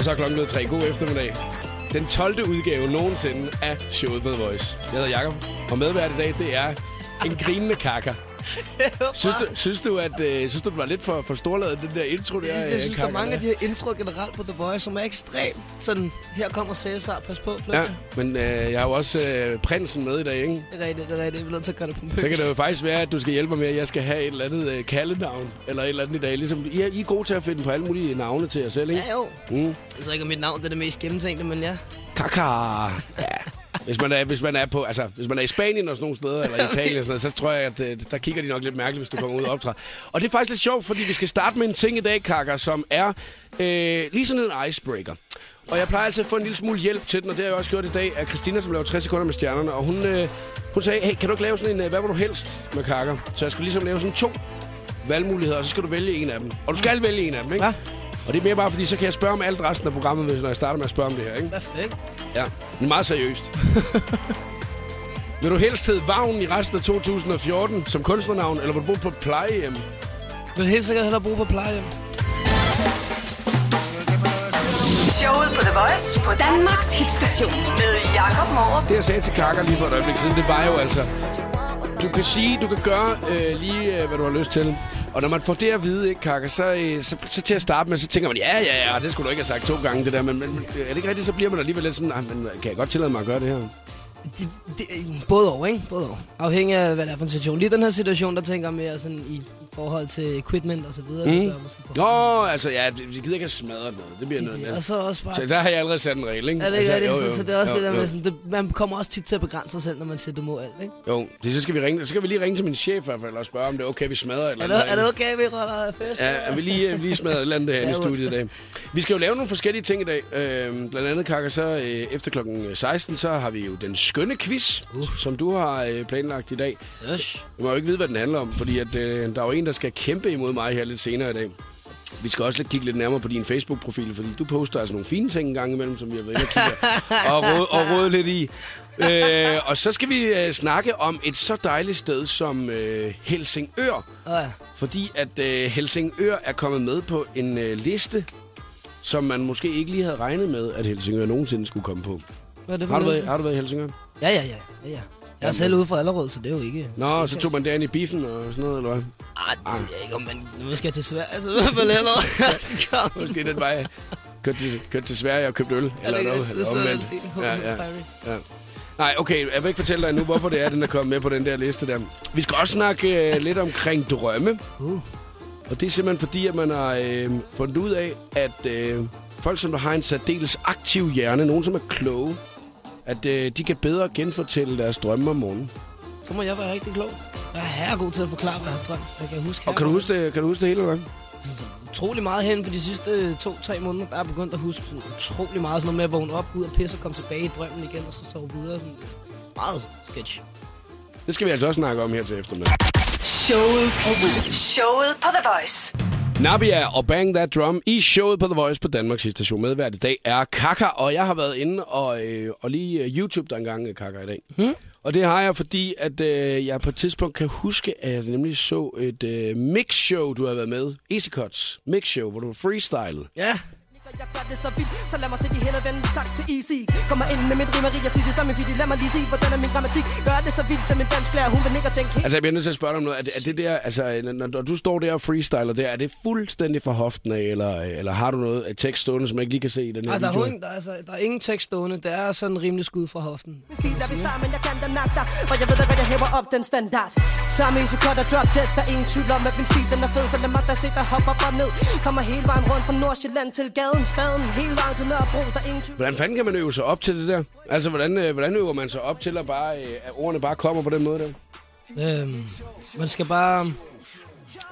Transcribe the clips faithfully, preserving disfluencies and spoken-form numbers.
Og så er klokken blevet tre. God eftermiddag. Den tolvte udgave nogensinde af showet med Voice. Jeg hedder Jakob, og medvært i dag, det er en grinende Kaka. Synes du, synes, du, at, øh, synes du, at det var lidt for, for storladet, den der intro der? Jeg, jeg synes, Kaka, der er mange der. Af de her intro generelt på The Voice, som er ekstremt sådan, her kommer Cæsar, pas på, fløjte. Ja, men øh, jeg har jo også øh, prinsen med i dag, ikke? Det er rigtigt, det er rigtigt. Jeg vil nødt til at gøre det på møs. Så kan det jo faktisk være, at du skal hjælpe mig med, at jeg skal have et eller andet øh, kaldenavn, eller et eller andet i dag. Ligesom, I, er, I er gode til at finde på alle mulige navne til jer selv, ikke? Ja, jo. Mm. Jeg tror ikke, om mit navn det er det mest gennemtænkte, men ja. Kaka! Ja. Hvis man er, hvis man er på, altså hvis man er i Spanien og sådan nogle steder eller Italien og sådan noget, så tror jeg at der kigger de nok lidt mærkeligt, hvis du kommer ud og optræder. Og det er faktisk lidt sjovt, fordi vi skal starte med en ting i dag, Kaka, som er øh, lige sådan en icebreaker. Og jeg plejer altid at få en lille smule hjælp til den, og det har jeg også gjort i dag af Christina, som laver tres sekunder med stjernerne, og hun øh, hun sagde, hey, kan du ikke lave sådan en hvad vil du helst med Kaka? Så jeg skulle ligesom lave sådan to valgmuligheder, og så skal du vælge en af dem. Og du skal vælge en af dem, ikke? Ja. Og det er mere bare, fordi så kan jeg spørge om alt resten af programmet, når jeg starter med at spørge om det her, ikke? Perfekt. Ja, men meget seriøst. Vil du helst hedde Vagn i resten af to tusind og fjorten som kunstnernavn, eller vil du bo på et plejehjem? Vil helt sikkert hellere bo på et plejehjem. Showet på The Voice på Danmarks hitstation med Jakob Maarup. Det jeg sagde til Kaka lige for et øjeblik siden, det var jo altså... Du kan sige, du kan gøre øh, lige, øh, hvad du har lyst til. Og når man får det at vide, ikke, Kaka, så, øh, så, så til at starte med, så tænker man, ja, ja, ja, det skulle du ikke have sagt to gange, det der. Men, men er det ikke rigtigt, så bliver man alligevel lidt sådan, men kan jeg godt tillade mig at gøre det her? Det, det, både over, ikke? Både over. Afhængig af, hvad der er for en situation. Lige den her situation, der tænker jeg mere sådan i forhold til equipment og så videre. Mm. Så måske Nå, altså, ja, vi gider ikke at smadre noget. Det bliver det, noget. Det. Og så også bare... Så der har jeg allerede sat en regel, ikke? Ja, det altså, er det. Jo, jo. Så det er også jo, det der jo. Med sådan, det, man kommer også tit til at begrænse sig selv, når man siger, du må alt, ikke? Jo, det, så, skal vi ringe, så skal vi lige ringe til min chef i hvert fald og spørge, om det er okay, vi smadrer et eller andet. Er det okay, vi roller fest? Ja, er vi lige, lige smadrer et eller andet her i studiet i dag. Vi skal jo lave nogle forskellige ting i dag. Øh, blandt andet, Kaka, så øh, efter klokken seksten, så har vi jo den skønne quiz, uh. som du har øh, planlagt i dag. Yes. Du må jo ikke vide, hvad den handler om, fordi at, øh, der er jo en, der skal kæmpe imod mig her lidt senere i dag. Vi skal også lidt kigge lidt nærmere på din Facebook-profil, fordi du poster altså nogle fine ting en gang imellem, som vi har været inde og kigge og rode, og rode lidt i. Øh, og så skal vi øh, snakke om et så dejligt sted som øh, Helsingør. Uh. Fordi at øh, Helsingør er kommet med på en øh, liste, som man måske ikke lige havde regnet med, at Helsingør nogensinde skulle komme på. Har du, været, har du været i Helsingør? Ja, ja, ja. ja, ja. Jeg er Jamen. selv ude fra Allerød, så det er jo ikke... Nå, så tog man derinde i biffen og sådan noget, eller hvad? Ej, det ved jeg ikke, om man... Nu skal jeg til Sverige, så det er vel Allerød. Måske den vej. Kørt til, kørt til Sverige og købt øl, eller noget. Det er sådan en stil. Ja, ja, ja. Nej, okay, jeg vil ikke fortælle dig nu, hvorfor det er, den er kommet med på den der liste der. Vi skal også snakke uh, lidt omkring drømme. Uh. Og det er simpelthen fordi, at man har øh, fundet ud af, at øh, folk, som der har en særdeles aktiv hjerne, nogen, som er kloge, at øh, de kan bedre genfortælle deres drømme om morgenen. Så må jeg være rigtig klog. Jeg er herregod til at forklare, hvad jeg har drømt. Jeg kan huske Og kan du huske, det, kan du huske det hele gangen? Utrolig meget hen på de sidste to-tre måneder, der er begyndt at huske utrolig meget. Sådan noget med at vågne op, ud og pisse og komme tilbage i drømmen igen, og så sove videre. Sådan meget sketch. Det skal vi altså også snakke om her til eftermiddag. Showet på The, showet på The Voice. Nabia og Bang That Drum i showet på The Voice på Danmarks station. Medvært i dag er Kaka, og jeg har været inde og, øh, og lige YouTube der engang Kaka i dag. Hmm? Og det har jeg, fordi at øh, jeg på et tidspunkt kan huske, at jeg nemlig så et øh, mixshow, du har været med. Easy Cuts mixshow, hvor du var freestylet. Ja. Yeah. Jeg gør det så vidt, så lad mig se de hænder vende. Tak til Easy. Kommer ind med mit rimmeri, jeg flytter som en video. Lad mig lige se, hvordan er min grammatik. Gør det så vidt, som en dansk lærer, hun vil ikke tænke. Altså, jeg bliver nødt til at spørge dig om noget. Er det, er det der, altså, når, når du står der og freestyler der, er det fuldstændig for hoften af, eller, eller har du noget af tekst stående, som jeg ikke lige kan se i den her Ej, der video? Ingen, der, altså, der er ingen tekst stående. Det er sådan rimelig skud fra hoften. Der vi sammen, jeg kan den natter, og jeg ved da, hvad jeg hæver op den standard. Samme Easy Cut og Drop Dead, der er ingen tvivl om, at min stil den er fed, så lad mig da se, der hopper bare ned. Kommer hele vejen rundt fra Nordsjælland til gaden. Staden, hele vejen til Nørreport, der ingen... Hvordan fanden kan man øve sig op til det der? Altså, hvordan, øh, hvordan øver man sig op til, at, bare, øh, at ordene bare kommer på den måde der? Øhm, man skal bare...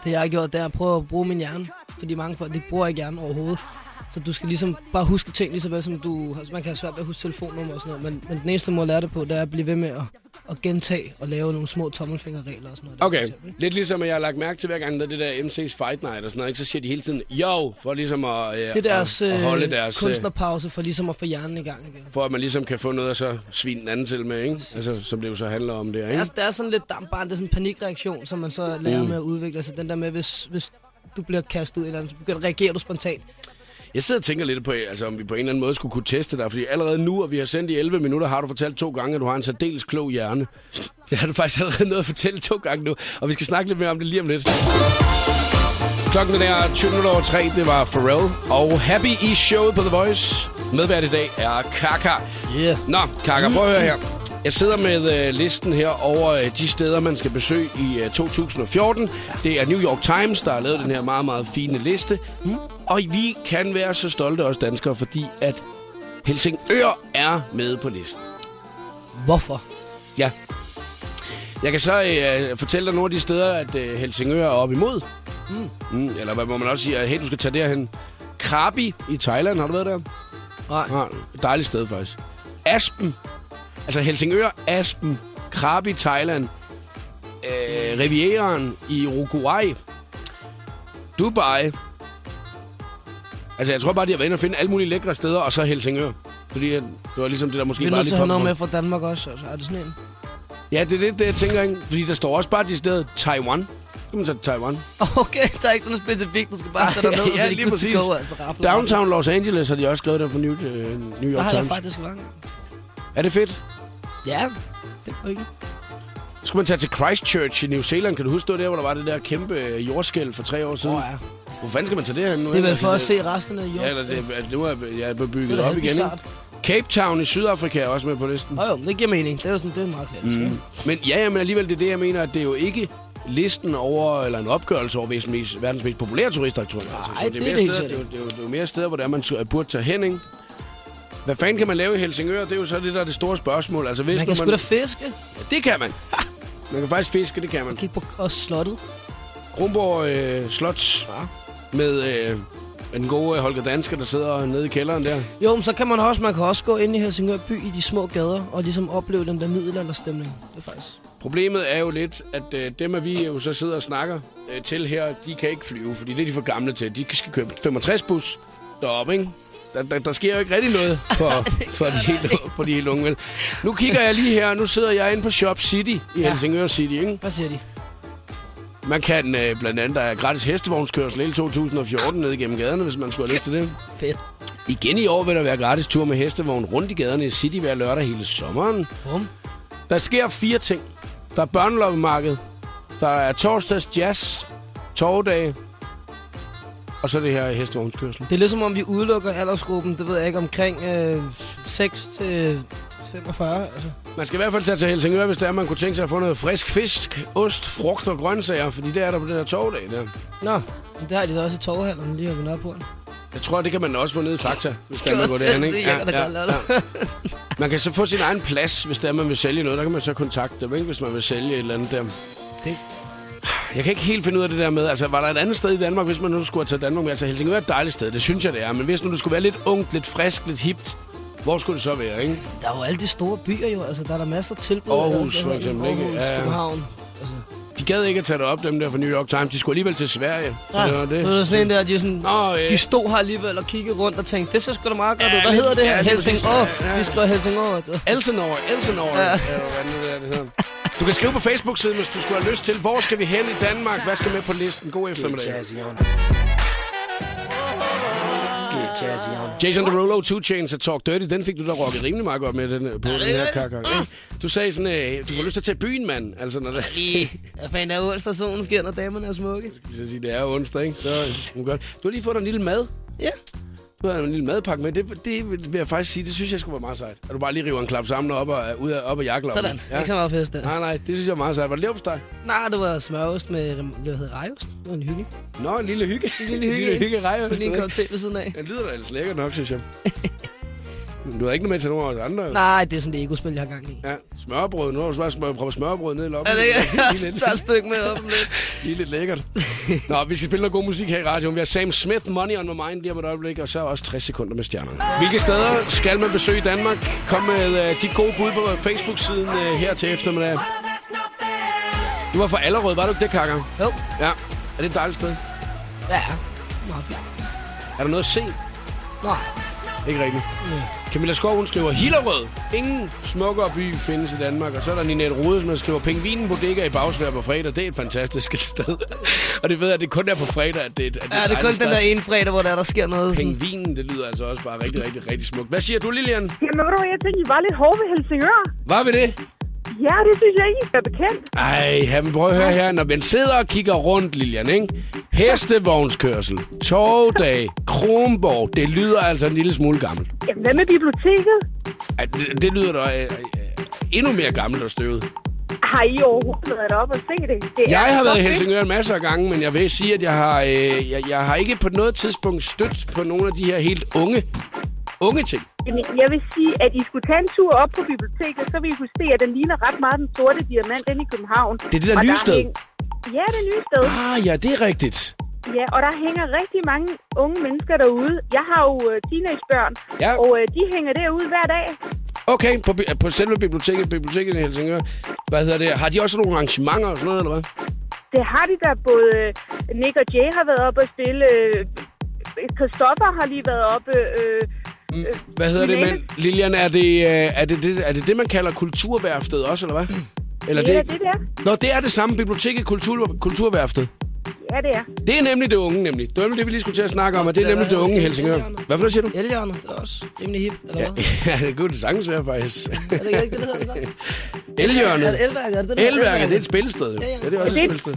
Det, jeg har gjort, det er at prøve at bruge min hjerne. Fordi mange folk, de bruger ikke hjerne overhovedet. Så du skal ligesom bare huske ting, lige så vel som du... Altså, man kan have svært ved at huske telefonnummer og sådan noget. Men, men den eneste måde at lære det på, det er at blive ved med at... og gentage og lave nogle små tommelfingerregler og sådan noget. Okay, der, lidt ligesom at jeg har lagt mærke til hver gang, der det der M C's Fight Night og sådan noget, ikke? Så siger de hele tiden, jo, for ligesom at, øh, det deres, at, at holde deres... kunstnerpause for ligesom at få hjernen i gang igen. For at man ligesom kan få noget og så svine den anden til med, ikke? Altså, som det jo så handler om der, ikke? Altså, der er sådan lidt dampbarn, det er sådan en panikreaktion, som man så lærer mm. med at udvikle. Altså den der med, hvis, hvis du bliver kastet ud i en eller anden, så begynder at reagere du spontant. Jeg sidder og tænker lidt på, altså, om vi på en eller anden måde skulle kunne teste dig, fordi allerede nu, og vi har sendt i elleve minutter, har du fortalt to gange, at du har en særdeles klog hjerne. Det har du faktisk allerede noget at fortælle to gange nu, og vi skal snakke lidt mere om det lige om lidt. Klokken er tyve minutter over tre, det var Pharrell og Happy i showet på The Voice. Medvært i dag er Kaka. Yeah. Nå, Kaka, prøv at høre her. Jeg sidder med øh, listen her over øh, de steder, man skal besøge i øh, to tusind og fjorten. Det er New York Times, der har lavet den her meget, meget fine liste. Mm. Og vi kan være så stolte, os danskere, fordi at Helsingør er med på listen. Hvorfor? Ja. Jeg kan så øh, fortælle dig nogle af de steder, at øh, Helsingør er op imod. Mm. Mm, eller hvad må man også sige? Hey, du skal tage derhen. Krabi i Thailand, har du været der? Nej. Nej, dejligt sted faktisk. Aspen. Altså Helsingør, Aspen, Krabi, Thailand, øh, Rivieraen i Uruguay, Dubai. Altså jeg tror bare, de har været inde og finde alle mulige lækre steder, og så Helsingør. Fordi det var ligesom det, der måske bare lige kom. Vi er nødt til at have noget med fra Danmark også, altså er det sådan en? Ja, det er det, det jeg tænker, ikke? Fordi der står også bare de steder Taiwan. Så kan man tage Taiwan. Okay, der er ikke sådan specifikt. Du skal bare tage dig ned og ja, lige præcis. Go, altså, Downtown Los Angeles har de også skrevet der for New, uh, New York Times. Der har jeg faktisk mange. Er det fedt? Ja, det er ikke. Så skulle man tage til Christchurch i New Zealand. Kan du huske det der, hvor der var det der kæmpe jordskælv for tre år siden? Åh oh, ja. Hvor fanden skal man tage derhen nu? Det er vel for at se resten af jorden. Ja, eller det, at nu er jeg bygget op igen. Cape Town i Sydafrika er også med på listen. Åh oh, jo, det giver mening. Det er jo sådan, det er meget klart. Mm. Men ja, ja, men alligevel det er det, jeg mener, at det er jo ikke listen over, eller en opgørelse over mest, verdens mest populære turistaktører. Nej, altså, det, det, det, det, det, det, det, det er jo mere steder, hvor det er, man burde tage hen, ikke? Hvad fanden kan man lave i Helsingør? Det er jo så det, der er det store spørgsmål. Altså, hvis man kan man... sgu da fiske. Ja, det kan man. Man kan faktisk fiske, det kan man. Kig på og slottet. Kronborg øh, Slots ja. Med øh, den gode Holger Danske, der sidder nede i kælderen der. Jo, men så kan man også, man kan også gå ind i Helsingør by i de små gader og ligesom opleve den der middelalderstemning. Det er faktisk... Problemet er jo lidt, at øh, dem, at vi jo så sidder og snakker øh, til her, de kan ikke flyve, fordi det er de for gamle til. De skal købe femogtres bus deroppe, ikke? Der, der, der sker jo ikke rigtig noget for, for, de, helt, for de helt unge, vel? Nu kigger jeg lige her. Nu sidder jeg inde på Shop City i ja. Helsingør City, ikke? Hvad siger de? Man kan øh, blandt andet, der er gratis hestevognskørsel hele to tusind og fjorten ned igennem gaderne, hvis man skulle have lyst til det. Fedt. Igen i år vil der være gratis tur med hestevogn rundt i gaderne i City hver lørdag hele sommeren. Bum. Der sker fire ting. Der er børneloppemarked, der er torsdags jazz, torvedage, og så det her hestevognskørsel. Det er ligesom om vi udelukker aldersgruppen, det ved jeg ikke, omkring øh, seks til femogfyrre. Altså. Man skal i hvert fald tage til Helsingør, hvis der man kunne tænke sig at få noget frisk fisk, ost, frugt og grøntsager, fordi det er der på den her torvedag der. Nå, men det har de da også i torvehandlerne lige oppe i Nørreport. Jeg tror, det kan man også få ned i Fakta, hvis der man går derhen, ikke? Ja, ja, ja, ja. Man kan så få sin egen plads, hvis der man vil sælge noget. Der kan man så kontakte dem, ikke? Hvis man vil sælge et eller andet der. Det. Jeg kan ikke helt finde ud af det der med, altså var der et andet sted i Danmark, hvis man nu skulle tage Danmark med? Altså Helsingør er et dejligt sted, det synes jeg det er. Men hvis nu det skulle være lidt ungt, lidt frisk, lidt hipt, hvor skulle det så være, ikke? Der er jo alle de store byer jo, altså der er der masser af tilbud. Aarhus for eksempel, ikke? Aarhus, København, altså. De gad ikke at tage det op, dem der fra New York Times. De skulle alligevel til Sverige. Så ja, det var det. Det var sådan en der, de, sådan, Nå, øh. de stod her alligevel og kiggede rundt og tænkte, det ser sgu da meget godt ud. Ja, hvad hedder det her? Ja, Helsingør. Ja, ja. Vi skriver Helsingør. Elsenor, Elsenor. Ja. Ja, hvad det hedder. Du kan skrive på Facebook-siden, hvis du skulle have lyst til. Hvor skal vi hen i Danmark? Hvad skal med på listen? God eftermiddag. Jason Derulo, Two Chainz og Talk Dirty, den fik du da rocket rimelig meget godt med den, på den her kakker. Du sagde sådan, øh, du får lyst til at tage byen, mand. Altså, når det... Jeg fandt af onsdag, solen sker, når damerne er smukke. Jeg sige, det er onsdag, ikke? Så, godt. Du har lige fået dig en lille mad. Ja. Du har en lille madpakke med. Det, det vil jeg faktisk sige, det synes jeg skulle være meget sejt. At du bare lige river en klap sammen op og ud af, af jakkeloppen. Sådan. Ja? Ikke så meget fest der. Nej, nej. Det synes jeg var meget sejt. Var det leverpostej? Nej, det var smørost med det hedder rejost. Det var en hygge. Nå, en lille hygge. En lille hygge. En lille hygge rejost. Så lige en kop te ved siden af. Den lyder da ellers lækker nok, synes jeg. Du har ikke noget med til nogen af andre. Jo. Nej, det er sådan et egospil, jeg har gang i. Ja, smørbrød. Nu har du bare smør, prøvet smørbrød ned i loppen. Ja, det er tager et stykke med op lidt. Lige lidt lækkert. Nå, vi skal spille noget god musik her i radioen. Vi har Sam Smith, Money on My Mind, lige om et øjeblik, og så også tres sekunder med stjernerne. Hvilke steder skal man besøge i Danmark? Kom med uh, de gode bud på Facebook-siden uh, her til eftermiddag. Du var fra Allerød, var du ikke det, Kaka? Jo. Ja. Er det et dejligt sted? Ja, meget flot. Er der noget at se? Nej. Ikke rigtigt? Nej. Camilla Skov, hun skriver Hillerød. Ingen smukkere by findes i Danmark. Og så er der Ninette Rode, som skriver Pingvinen Bodega i Bagsværd på fredag. Det er et fantastisk sted. Og det ved jeg, at det kun er på fredag, at det er et, at det ja, det er kun sted. Den der ene fredag, hvor der, der sker noget. Pingvinen, det lyder altså også bare rigtig, rigtig, rigtig smukt. Hvad siger du, Lilian? Jamen, ved du, jeg tænkte, I var lidt hårde ved Helsingør. Var vi det? Ja, det synes jeg ikke, I er bekendt. Ej, ja, men prøv at høre her. Når man sidder og kigger rundt, Lilian, ikke? Hestevognskørsel, togdag, Kronborg. Det lyder altså en lille smule gammelt. Jamen, hvad med biblioteket? Ej, det, det lyder da øh, endnu mere gammelt og støvet. Har I overhovedet været deroppe og se det? det jeg har været i Helsingør en masse af gange, men jeg vil sige, at jeg har, øh, jeg, jeg har ikke på noget tidspunkt stødt på nogle af de her helt unge Unge ting. Jamen, jeg vil sige, at I skulle tage en tur op på biblioteket, så vil I kunne se, at den ligner ret meget den sorte diamant den i København. Det er det der og nye der sted? Hæng... Ja, det nye sted. Ah, ja, det er rigtigt. Ja, og der hænger rigtig mange unge mennesker derude. Jeg har jo uh, teenagebørn, ja. og uh, de hænger derude hver dag. Okay, på, på selve biblioteket, biblioteket i Helsingør. Hvad hedder det? Har de også nogle arrangementer og sådan noget, eller hvad? Det har de der. Både Nick og Jay har været oppe og spille. Christoffer har lige været oppe. Øh... Hvad hedder det, men Lilian, er det, er, det det, er det det, man kalder kulturværftet også, eller hvad? Eller det er det, det der. Nå, det er det samme, biblioteket, kultur, kulturværftet. Ja, det er. Det er nemlig det unge, nemlig. Det er det, vi lige skulle til at snakke om, og det er nemlig det, det unge i Helsingør. Hvad for det, siger du? Elhjørner, det er også rimelig hip, eller hvad? Ja, ja, det kunne det sagtens være, faktisk. Er det ikke det, det hedder det der? Elhjørner. Elværker, det er et spilsted, jo. Ja, ja. Ja, det er også det, et spilsted.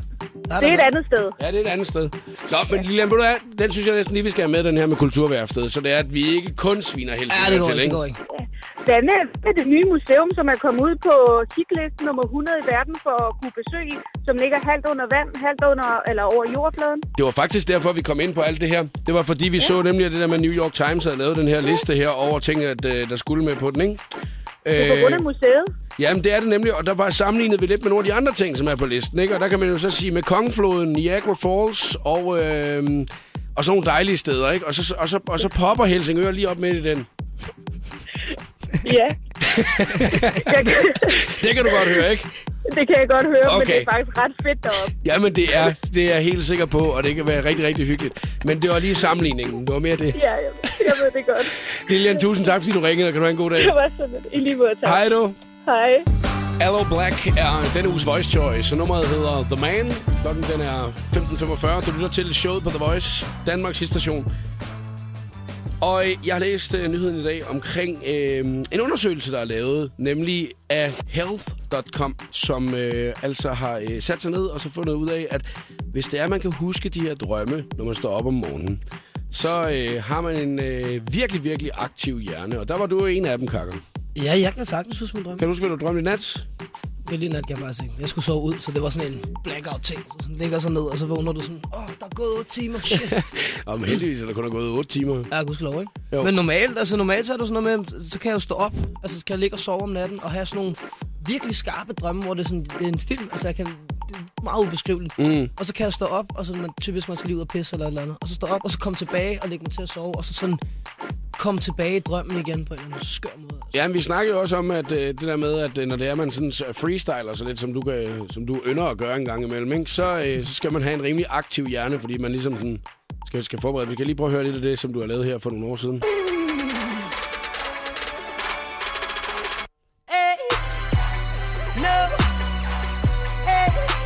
Det er et andet sted. Ja, det er et andet sted. Nå, men Lilian, du er, den synes jeg næsten lige, vi skal have med, den her med kulturværftet. Så det er, at vi ikke kun sviner Helsingør til, ikke? Ja, det går ikke, det går ikke. Danne er det nye museum, som er kommet ud på hitlisten nummer hundrede i verden for at kunne besøge, som ligger halvt under vand, halvt under, eller over jordfladen. Det var faktisk derfor, vi kom ind på alt det her. Det var fordi, vi ja. så nemlig, at det der med New York Times havde lavet den her liste her over ting, at der skulle med på den, ikke? Det er på grund af museet. Jamen, det er det nemlig, og der var sammenlignet vi lidt med nogle af de andre ting, som er på listen, ikke? Og der kan man jo så sige med Kongfloden, Niagara Falls og, øh, og sådan nogle dejlige steder, ikke? Og så, og så, og så popper Helsingør lige op midt i den. Ja. Det kan du godt høre, ikke? Det kan jeg godt høre, okay. Men det er faktisk ret fedt deroppe. Jamen, det er, det er jeg helt sikker på, og det kan være rigtig, rigtig hyggeligt. Men det var lige sammenligningen. Det var mere det. Ja, jeg, jeg ved det godt. Lilian, tusind tak, fordi du ringede, og kan du have en god dag. Det var sådan lidt. I lige måde, tak. Hej du. Hej. Allo Black er denne uges Voice Choice, og nummeret hedder The Man. Klokken den er femten femogfyrre. Du lytter til showet på The Voice, Danmarks hitstation. Og jeg har læst uh, nyheden i dag omkring øh, en undersøgelse, der er lavet, nemlig af health punktum com, som øh, altså har øh, sat sig ned og så fundet ud af, at hvis det er, man kan huske de her drømme, når man står op om morgenen, så øh, har man en øh, virkelig, virkelig aktiv hjerne. Og der var du en af dem, Kaka. Ja, jeg kan sagtens huske min drømme. Kan du huske, hvad du drømte i nat? Det er lige nat, jeg faktisk ikke. Jeg skulle sove ud, så det var sådan en blackout-ting. Så sådan ligger sådan ned, og så vågner du sådan, åh, oh, der er gået otte timer, shit. Og men heldigvis er der kun er gået otte timer. Ja, gudskelov, ikke? Jo. Men normalt, altså normalt så er det sådan noget med, så kan jeg jo stå op, altså så kan jeg ligge og sove om natten, og have sådan nogle virkelig skarpe drømme, hvor det er, sådan, det er en film, altså jeg kan... meget ubeskriveligt. Mm. Og så kan jeg stå op, og så man, typisk man skal lige ud og pisse eller et eller andet. Og så stå op, og så komme tilbage og lægge mig til at sove, og så sådan komme tilbage i drømmen igen på en eller anden skør måde. Ja, men vi snakker jo også om, at øh, det der med, at øh, når det er, man sådan freestyler så lidt, som du, kan, som du ynder at gøre en gang imellem, ikke? Så, øh, så skal man have en rimelig aktiv hjerne, fordi man ligesom sådan skal, skal forberede. Vi kan lige prøve at høre lidt af det, som du har lavet her for nogle år siden.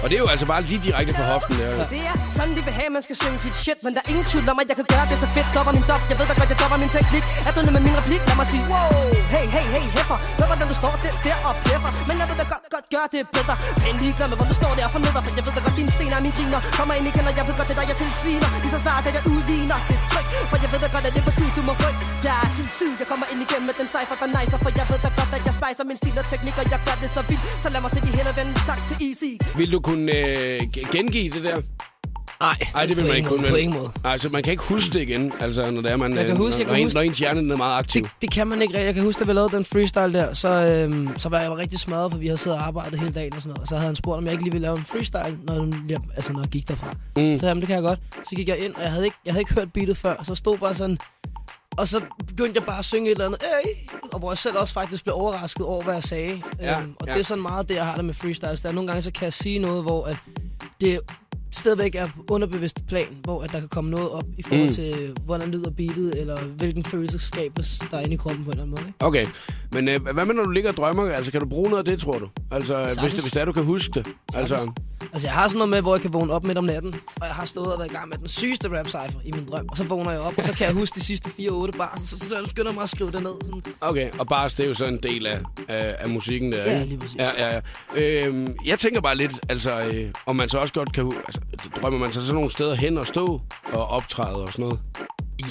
Og det er jo altså bare lige direkte fra hoften der. Ja. Det er sådan, de vil have, man skal synge sit shit. Men der er ingen tvivl om, at jeg kan gøre det så fedt. Dopper min dop, jeg ved da godt, jeg dopper min teknik. Er du ned med min replik? Lad mig sige, wow. Hey, hey, hey, heffer. Hør, hvordan du står til der og pjeffer. Men jeg ved da godt, godt gøre det bedre. Pæn ligeglad med, hvor du står der og forneder. For jeg ved da godt, dine sten er min griner. Kommer ind igen, og jeg ved godt, det er dig, jeg tilsviner. Lige så snart, at jeg udligner det tryk. For jeg ved da godt, at det er på tid, du må rykke. Jeg er til syd, jeg kommer ind igen med den cypher, der nicer. For jeg ved da godt, at jeg spejser min stil og teknik, og jeg gør det så vildt. Så lad mig se de hænder vende. Tak til Easy. Vil du kunne øh, gengive det der? Nej, Ej, det vil man ikke kunne. På ingen måde. Nej, så man kan ikke huske det igen, altså, når, det er, man, jeg kan huske, når, jeg kan en, huske. når ens hjerne er meget aktiv. Det, det kan man ikke rigtig. Jeg kan huske, da vi lavede den freestyle der, så, øhm, så var jeg var rigtig smadret, for vi havde siddet og arbejdet hele dagen og sådan noget. Og så havde han spurgt, om jeg ikke lige ville lave en freestyle, når, jeg, altså, når jeg gik derfra. Mm. Så jamen, det kan jeg godt. Så gik jeg ind, og jeg havde ikke, jeg havde ikke hørt beatet før, så stod bare sådan... Og så begyndte jeg bare at synge et eller andet, Øy! Og hvor jeg selv også faktisk blev overrasket over, hvad jeg sagde. Ja, øhm, og ja. Det er sådan meget det, jeg har det med freestyles. Der er nogle gange, så kan jeg sige noget, hvor at det stadigvæk er underbevidst plan, hvor at der kan komme noget op i forhold mm. til, hvordan lyder beatet, eller hvilken følelse skabes der inde i kroppen på en eller anden måde. Ikke? Okay, men øh, hvad med, når du ligger og drømmer? Altså, kan du bruge noget af det, tror du? Altså, hvis det, hvis det er, du kan huske det. Altså. altså, jeg har sådan noget med, hvor jeg kan vågne op midt om natten, og jeg har stået og været i gang med den sygeste rap-cypher i min drøm, og så vågner jeg op, og så kan jeg huske de sidste fire otte bars, så, så, så begynder jeg mig at skrive det ned. Sådan. Okay, og bars, det er jo så en del af, af, af musikken der, ja, lige præcis. Ja, ja, ja. Øh, jeg tænker bare lidt, altså, øh, om man så også godt kan... Altså, drømmer man så sådan nogle steder hen og stå og optræde og sådan noget?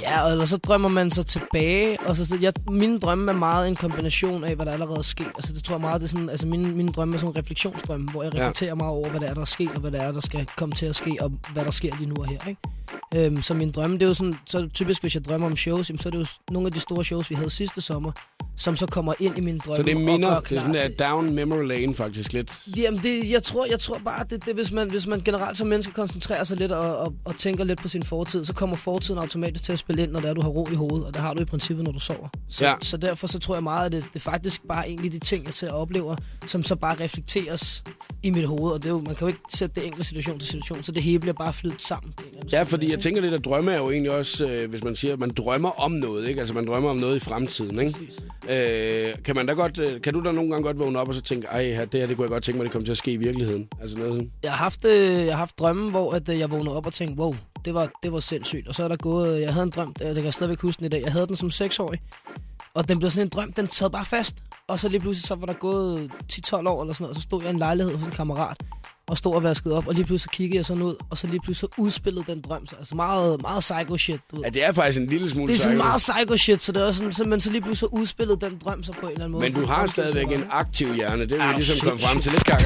Ja, eller så drømmer man så tilbage, og så, jeg, mine drømme er meget en kombination af, hvad der allerede er sket. Altså, det tror jeg meget, det er sådan, altså mine, mine drømme er sådan en refleksionsdrømme, hvor jeg reflekterer ja. meget over, hvad der er, der er sket, og hvad der er, der skal komme til at ske, og hvad der sker lige nu og her, ikke? Øhm, så mine drømme, det er jo sådan, så typisk, hvis jeg drømmer om shows, jamen, så er det jo nogle af de store shows, vi havde sidste sommer, som så kommer ind i mine drømme. Så det minder, det er sådan der down memory lane faktisk lidt. Jamen, det, jeg, tror, jeg tror bare, det, det hvis, man, hvis man generelt som menneske koncentrerer sig lidt og, og, og tænker lidt på sin fortid, så kommer fortiden automatisk til at spille ind, når det er, du har ro i hovedet, og det har du i princippet, når du sover. Så, ja. så derfor så tror jeg meget, at det, det er faktisk bare egentlig de ting, jeg ser og oplever, som så bare reflekteres i mit hoved, og det er jo, man kan jo ikke sætte det enkelte situation til situation, så det hele bliver bare flyttet sammen. Ja, fordi jeg tænker lidt, at drømme er jo egentlig også, øh, hvis man siger, at man drømmer om noget, ikke? Altså man drømmer om noget i fremtiden, ikke? Præcis. Øh, kan man da godt, kan du da nogle gange godt vågne op og så tænke, ej, det her, det kunne jeg godt tænke mig, det kommer til at ske i virkeligheden? Altså noget sådan. Jeg har haft, jeg har haft drømme, hvor at jeg vågner op og tænkte, wow, det var, det var sindssygt. Og så er der gået, jeg havde en drøm, det kan jeg stadigvæk huske den i dag, jeg havde den som seksårig. Og den blev sådan en drøm, den sad bare fast. Og så lige pludselig, så var der gået ti tolv år eller sådan noget, og så stod jeg i en lejlighed hos en kammerat og stod og vaskede op, og lige pludselig kiggede jeg sådan ud, og så lige pludselig så udspillede den drøm sig. Altså meget, meget psycho shit, du ved. Ja, det er faktisk en lille smule psycho. Det er sådan psycho. meget psycho shit, så det er også sådan, men så lige pludselig så udspillede den drøm sig på en eller anden måde. Men du har stadigvæk en aktiv hjerne, det vil vi ligesom shit. komme frem til lidt, Kaka.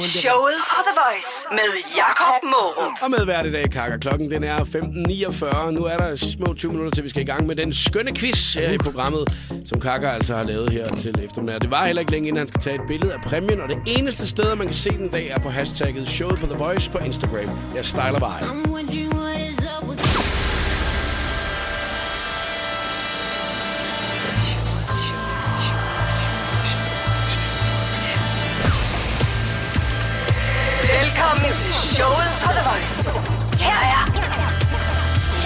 Showet og The Voice med Jakob Maarup. Og med hver i dag, Kaka. Klokken den er femten niogfyrre. Nu er der små tyve minutter, til vi skal i gang med den skønne quiz her i programmet, som Kaka altså har lavet her til eftermiddag. Det var heller ikke længe, inden han skal tage et billede af præmien, og det eneste sted, man kan se den dag, er på hashtagget showet på The Voice på Instagram. Jeg styler bare. Velkommen til showet på The Voice. Her er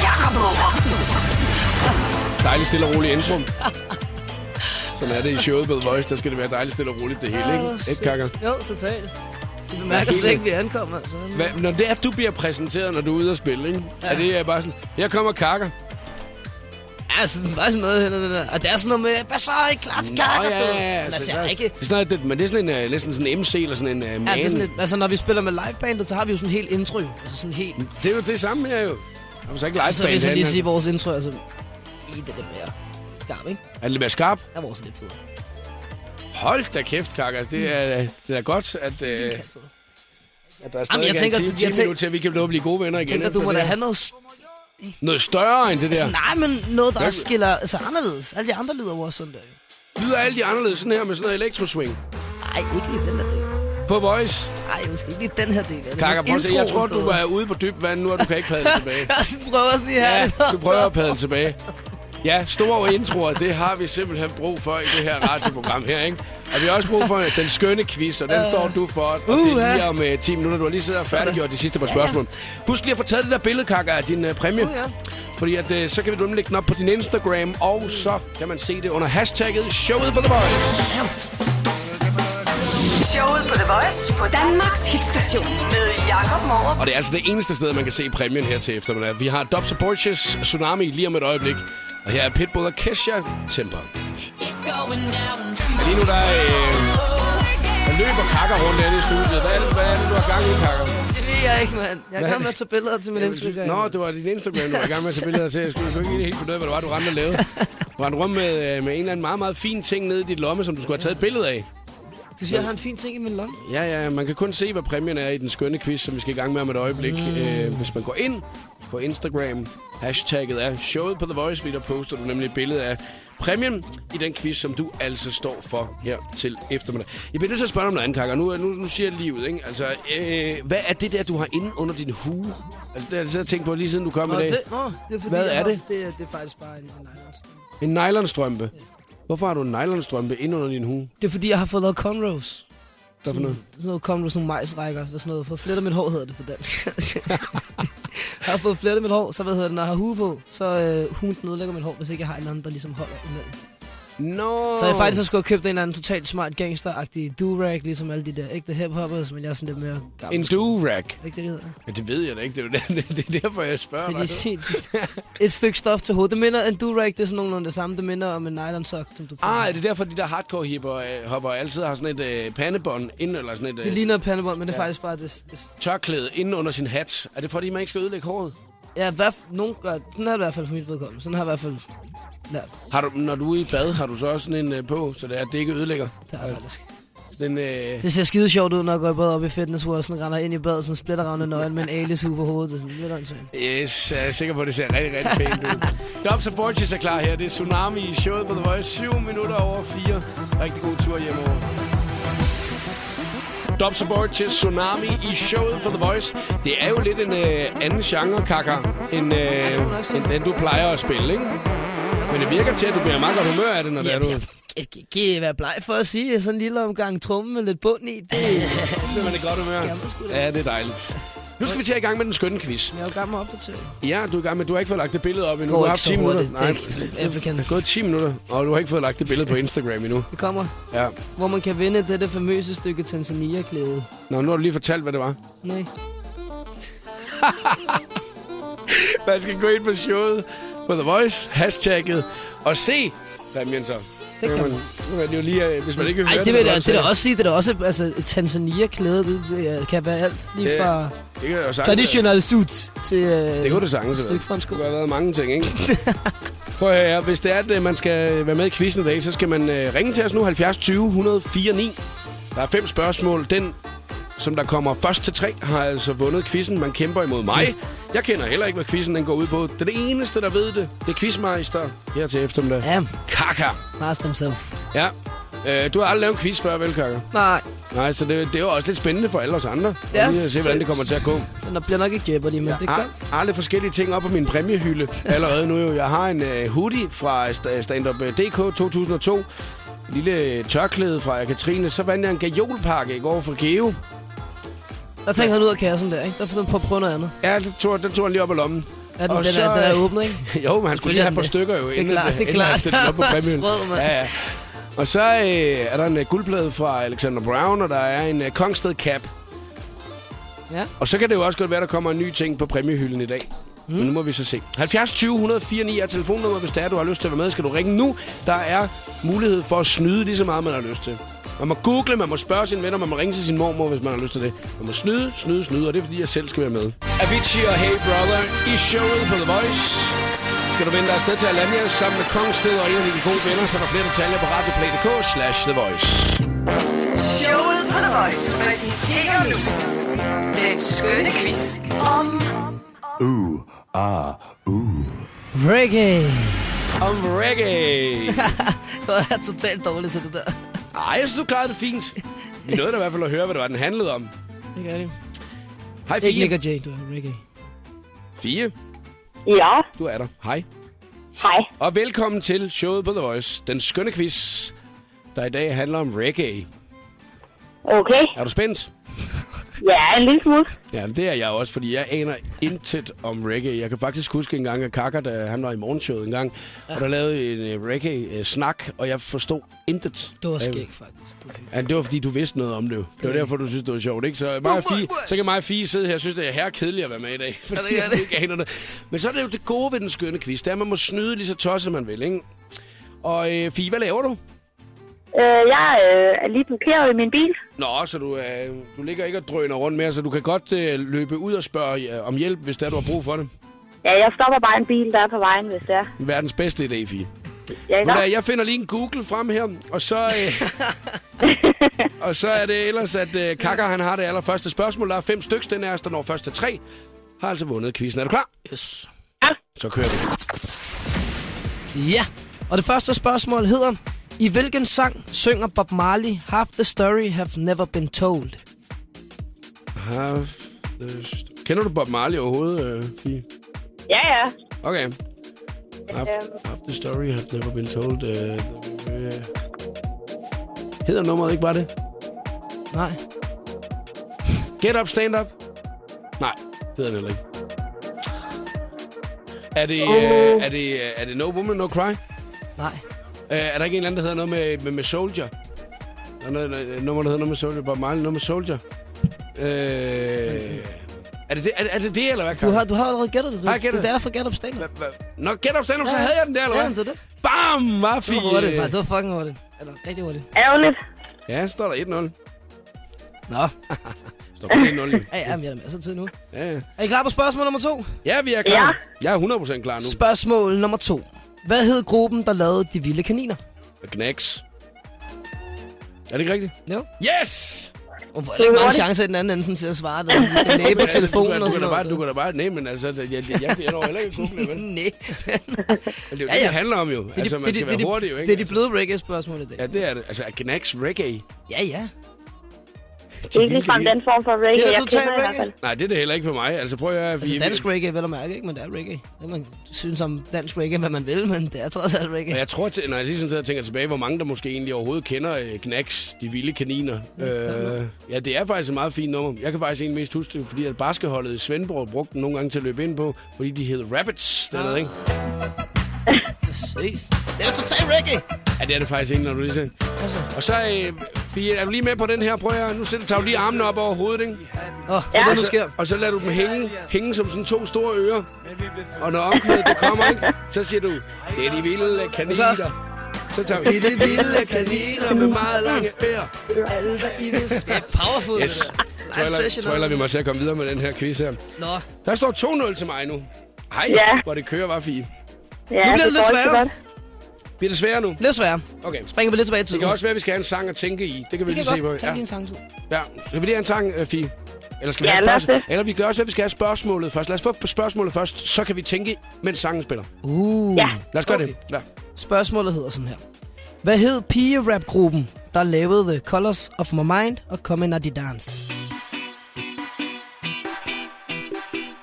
Jakob Maarup. Dejligt stille og roligt intro. Sådan er det i showet på The Voice. Der skal det være dejligt stille og roligt det hele, ikke? Et kakker. Jo, totalt. Du mærker slet ikke, vi ankommer. Altså. Når det er, du bliver præsenteret, når du er ude at spille, ikke? Ja. Er det bare sådan, jeg kommer Kaka. Altså, det er bare sådan noget, eller, eller. og der er sådan noget med, hvad så, er I klar til Kaka? Nå, ja, ja, ja. Altså, altså, jeg ikke... Det er sådan noget, men det er sådan en, uh, næsten sådan en M C eller sådan en uh, man. Ja, det er sådan et, altså, når vi spiller med livebandet, så har vi jo sådan en helt intro. Altså sådan helt... Det er jo det samme her, jo. Har vi så ikke liveband? Så vil jeg så lige sige vores intro, altså... I det er lidt mere skarp, ikke? Er det lidt mere skarp? Ja, vores er lidt federe. Hold da kæft, Kaka. Det er, det er godt, at, øh, at der er stadig en time minutter til, at vi kan blive gode venner igen. Jeg tænker, du må da have noget, st- noget større end det der. Altså, nej, men noget, der Hvad? skiller altså, anderledes. Alle de andre lyder over sådan der. Lyder alle de anderledes sådan her med sådan noget elektroswing? Nej, ikke lige den der del. På Voice? Nej, måske ikke lige den her del. Kaka, prøv at se. Jeg tror, du er ude på dybt vand nu, og du kan ikke padle tilbage. Jeg prøver sådan lige her. Ja, du prøver at padle tilbage. Ja, store introer, det har vi simpelthen brug for i det her radioprogram her, ikke? Og vi har også brug for den skønne quiz, og den uh, står du for, og uh, det er lige om uh, ti minutter. Du har lige siddet og færdiggjort de sidste par spørgsmål. Yeah. Husk lige at få taget det der billede, Kaka, af din uh, præmie. Uh, yeah. Fordi at, uh, så kan vi nemlig lægge den op på din Instagram, og så kan man se det under hashtagget Showet på The Voice. Showet på The Voice på Danmarks hitstation med Jakob Maarup. Og det er altså det eneste sted, man kan se præmien her til eftermiddag. Vi har Dobbs og Borges Tsunami lige om et øjeblik. Og her er Pit Bull og Kesha, Temper. Lige nu der er... Øh, der løber Kaka rundt inde i studiet. Hvad er det, hvad er det du har gang i, Kaka? Det ved jeg ikke, mand. Jeg er gang med at tage billeder til min Instagram. Nå, det var din Instagram, du var gang med at tage billeder til. Jeg skulle jo ikke helt fornøje, hvad det var, du rendte og lavede. Du rendte rundt med, øh, med en eller anden meget, meget fin ting nede i dit lomme, som du skulle have taget et billede af. Du siger, jeg har en fin ting i min lomme? Ja, ja. Man kan kun se, hvad præmien er i den skønne quiz, som vi skal i gang med om et øjeblik. Mm. Øh, hvis man går ind på Instagram, hashtagget er showet på The Voice, der poster du nemlig et billede af præmien i den quiz, som du altså står for her til eftermiddag. Jeg bliver nødt til at spørge om noget andet, Kaka. Nu, nu, nu siger jeg lige ud, ikke? Altså, øh, hvad er det der, du har inde under din hue? Altså, det har jeg siddet og tænkt på lige siden du kom nå, i dag. Det, nå, det er fordi, hvad er det? det? Det er faktisk bare en nylonstrømpe. En nylonstrømpe? Ja. Hvorfor har du en nylonstrømpe ind under din hue? Det er, fordi jeg har fået lavet cornrows. Hvad for noget? Sådan noget kom du sådan nogle majsrækker, sådan noget. Få flettet mit hår, hedder det på dansk. Har fået flettet mit hår, så hvad hedder det, når jeg har hue på, så øh, huden nedlægger mit hår, hvis ikke jeg har en eller anden, der ligesom holder imellem. No. Så jeg faktisk så skulle have købt en eller anden totalt smart gangsteragtig durag, ligesom alle de der ægte hiphoppers, men jeg er sådan lidt mere gammel. En durag? Ikke det, det hedder? Ja, det ved jeg da ikke. Det er, det er derfor, jeg spørger dig. Det er et stykke stof til hovedet. Det minder en durag, det er sådan nogenlunde det samme. Det minder om en nylonsock, som du prøver. Ah, er det derfor, de der hardcore hipper altid har sådan et øh, pandebånd inden, eller sådan et... Øh, det ligner et pandebånd, men ja. Det er faktisk bare... Det, det... Tørklæde inden under sin hat. Er det fordi, man ikke skal ødelægge håret? Ja, hvad, nogen gør... Sådan har det i hvert fald for mit vedkommende. Sådan har i hvert fald... Ja. Har du, når du er i bad, har du så også sådan en øh, på, så det, er, det ikke ødelægger? Det har jeg faktisk. Sådan en, øh... Det ser skide sjovt ud, når jeg går i bad op i fitness, hvor jeg sådan render ind i badet, sådan splitter ravne nøglen med en alice-hue på hovedet. Det er sådan lidt øjensvang. Yes, jeg er sikker på, at det ser rigtig, rigtig pænt ud. Dobbs og Borges er klar her. Det er Tsunami i showet på The Voice. syv minutter over fire. Rigtig god tur hjemover. Dobbs og Borges, Tsunami i showet på The Voice. Det er jo lidt en øh, anden genre, Kaka, end, øh, end den, du plejer at spille, ikke? Men det virker til, at du bliver meget godt humør af det, når ja, det er du... Jeg kan være bleg for at sige, sådan en lille omgang tromme med lidt bund i. Det bliver man det godt humør. Ja, det er dejligt. Nu skal vi til i gang med den skønne quiz. Jeg er jo gammel op på tøj. Ja, du er gammel, men du har ikke fået lagt det billede op endnu. Du har haft ti minutter. Nej, det er gået ti minutter, og du har ikke fået lagt det billede på Instagram endnu. Det kommer. Ja. Hvor man kan vinde det der famøse stykke Tanzania-klæde. Nå, nu har du lige fortalt, hvad det var. Nej. Man skal gå ind på showet på The Voice, hashtagget, og se præmien så. Det kan man. Nu er det jo lige, hvis man ikke vil høre det. Ej, det vil jeg da også sige. Det er også altså, Tanzania-klæde. Det kan være alt lige fra yeah, det kan jo sagtens, traditional suits til det kunne det sagtens, et stykke fransk. Det kunne have været mange ting, ikke? Prøv her, hvis det er, at man skal være med i quizzen i dag, så skal man ringe til os nu halvfjerds tyve et nul fire ni. Der er fem spørgsmål. Den, som der kommer først til tre, har altså vundet quizzen. Man kæmper imod mig. Jeg kender heller ikke, hvad quizzen den går ud på. Den eneste, der ved det, det er quizmeister her til eftermiddag. Ja. Kaka. Master himself. Ja. Øh, du har aldrig lavet en quiz før, vel, Kaka? Nej. Nej, så det, det er jo også lidt spændende for alle os andre. Ja. Lige at se, hvordan det kommer til at gå. Men der bliver nok ikke jæber lige, men det kan. Jeg har lidt forskellige ting op på min præmiehylde allerede nu. Jo. Jeg har en uh, hoodie fra Stand Up D K to tusind og to. Lille tørklæde fra Katrine. Så vandt jeg en gajolpakke i går fra Geo. Der tænkte han ud af kassen der, ikke? Der får han på at prøve noget andet. Ja, den tog, den tog han lige op af lommen. Ja, den, den, så, er, den er åbnet, ikke? Jo, men han skulle lige have på stykker jo. Det er klart, det er klart. Det er ja, ja. Og så øh, er der en øh, guldplade fra Alexander Brown, og der er en øh, Kongsted-cap. Ja. Og så kan det jo også godt være, der kommer en ny ting på præmiehylden i dag. Mm. Men nu må vi så se. halvfjerds tyve et nul fire ni er telefonnummer, hvis det er, du har lyst til at være med. Skal du ringe nu? Der er mulighed for at snyde lige så meget, man har lyst til. Man må google, man må spørge sine venner, man må ringe til sin mormor, hvis man har lyst til det. Man må snyde, snyde, snyde, og det er fordi, jeg selv skal være med. Avicii og Hey Brother i showet på The Voice. Skal du vende dig afsted til Alanya sammen med Kongsted og en af dine gode venner, så der flere detaljer på radioplay.dk slash The Voice. Showet på The Voice præsenterer nu den skønne quiz om... Uh, ah, uh. Reggae. Om reggae. Det er totalt dårligt til det der. Ej, jeg synes, du klarede det fint. Vi nåede da i hvert fald at høre, hvad det var, den handlede om. Det gør det. Hej, Fie. Ikke Nick og Jay, du er reggae. Fie? Ja? Du er der. Hej. Hej. Og velkommen til showet på The Voice. Den skønne quiz, der i dag handler om reggae. Okay. Er du spændt? Ja, en lille smule. Ja, det er jeg også, fordi jeg aner intet om reggae. Jeg kan faktisk huske en gang, at Kaka, da han var i morgenshowet en gang, ja. Og der lavede en reggae-snak, og jeg forstod intet. Det var skæg, faktisk. Det var, ja, det var, fordi du vidste noget om det. Det, det var derfor, du synes, det var sjovt, ikke? Så, mig Fie, så kan mig og Fie sidde her og synes, det er herrekedeligt at være med i dag. Ja, det er det. Ikke aner det. Men så er det jo det gode ved den skønne quiz, det er, at man må snyde lige så tosset, man vil, ikke? Og øh, Fie, hvad laver du? Øh, jeg øh, er lige parkeret i min bil. Nå, så du, øh, du ligger ikke og drøner rundt mere, så du kan godt øh, løbe ud og spørge øh, om hjælp, hvis der du har brug for det. Ja, jeg stopper bare en bil, der er på vejen, hvis det er. Verdens bedste idé, Fie. Ja, da, jeg finder lige en Google frem her, og så, øh, og så er det ellers, at øh, Kaka han har det allerførste spørgsmål. Der er fem styks, den er, der når første tre. Har altså vundet quizzen. Er du klar? Yes. Ja. Så kører vi. Ja, og det første spørgsmål hedder... I hvilken sang synger Bob Marley Half the Story Have Never Been Told? Half the st- Kender du Bob Marley overhovedet, Fie? Øh, ja, ja. Okay. Half, um. half the Story Have Never Been Told. Øh, øh. Hedder nummeret ikke bare det? Nej. Get up, stand up? Nej, det er det ikke. Er det, oh. øh, er, det, er det No Woman, No Cry? Nej. Øh, er der ikke en eller anden, der hedder noget med, med, med Soldier? Der er noget nummer, der hedder noget med Soldier. Bob Marley, noget med Soldier. Øh, okay. Er det det, er, er det det, eller hvad, Karen? Du har, du har allerede gættet det. Du. Har det er derfor Get Up Stand Up. Nå, Get Up Stand Up, ja, så havde jeg den der, eller hvad? Ja, det er det. Bam, mafie. Det var hurtigt, det var fucking hurtigt. Eller rigtig hurtigt. Ærgerligt. Ja, så står der et nul. Nå. Står på et nul. Ja, ja, men jeg er masser af tid nu. Ja, ja. Er I klar på spørgsmål nummer to? Ja, vi er klar. Ja. Jeg er hundrede procent klar nu. Spørgsmål nummer to. Hvad hed gruppen, der lavede De Vilde Kaniner? Gnex. Er det ikke rigtigt? Jo. Yes! Og hvor er der ikke mange chancer i den anden ende til at svare det? Det er næbe på telefonen og sådan noget. Du kan da bare næbe, men altså, jeg, jeg, jeg, jeg når heller ikke google, vel? Næh. Det er jo ja, ja. det, det handler om jo. Altså, man skal det, det, være hurtig jo, ikke? Det er de bløde reggae-spørgsmål i dag. Ja, det er det. Altså, Gnex reggae? Ja, ja. Det er ikke ligefrem den form for reggae, jeg kender i hvert fald. Nej, det er det heller ikke for mig. Altså, prøv at... Altså, dansk reggae, vel at mærke, ikke? Men det er reggae. Det man synes om dansk reggae, hvad man vil, men det er trods alt reggae. Og jeg tror, til, når jeg lige sådan sidder tænker tilbage, hvor mange der måske egentlig overhovedet kender Gnex, De Vilde Kaniner. Mm, øh, ja, det er faktisk et meget fint nummer. Jeg kan faktisk egentlig mest huske det, fordi at baskeholdet i Svendborg brugte den nogle gange til at løbe ind på, fordi de hed Rabbits dernede, ikke? Præcis. Det er total reggae! Ja, det er det faktisk ikke, når du lige ser. Altså. Og så øh, Fie, er du lige med på den her? Prøv at nu sætter, tager du lige armene op over hovedet, ikke? Åh, oh, ja. Det er, så, sker. Og så lader du dem hænge, hænge som sådan to store ører. Og når omkvædet det kommer, ikke? Så siger du, det er de vilde kaniner. Så tager vi. Det er de vilde kaniner med meget lange ører. Altså, I vil skabe powerful. Yes. Tror jeg, at vi må se at komme videre med den her quiz her. Nå. Der står to nul til mig nu. Hej, ja. Hvor det kører, var Fie. Ja, nu bliver det lidt sværere. Bliver det sværere nu? Lidt sværere. Okay. Springer vi lidt tilbage i tiden. Det kan også være, at vi skal have en sang at tænke i. Det kan vi lige se på. Det kan godt. En sang til. Ja. Skal vi lige have en sang, uh, Fie? Eller skal vi ja, have spørgsmålet? Eller vi gør også, at vi skal have spørgsmålet først. Lad os få spørgsmålet først, så kan vi tænke, mens sangen spiller. Uh. Ja. Lad os gøre okay. det. Ja. Spørgsmålet hedder sådan her. Hvad hed pigerapgruppen, der lavede The Colors of My Mind og Come and I Dance?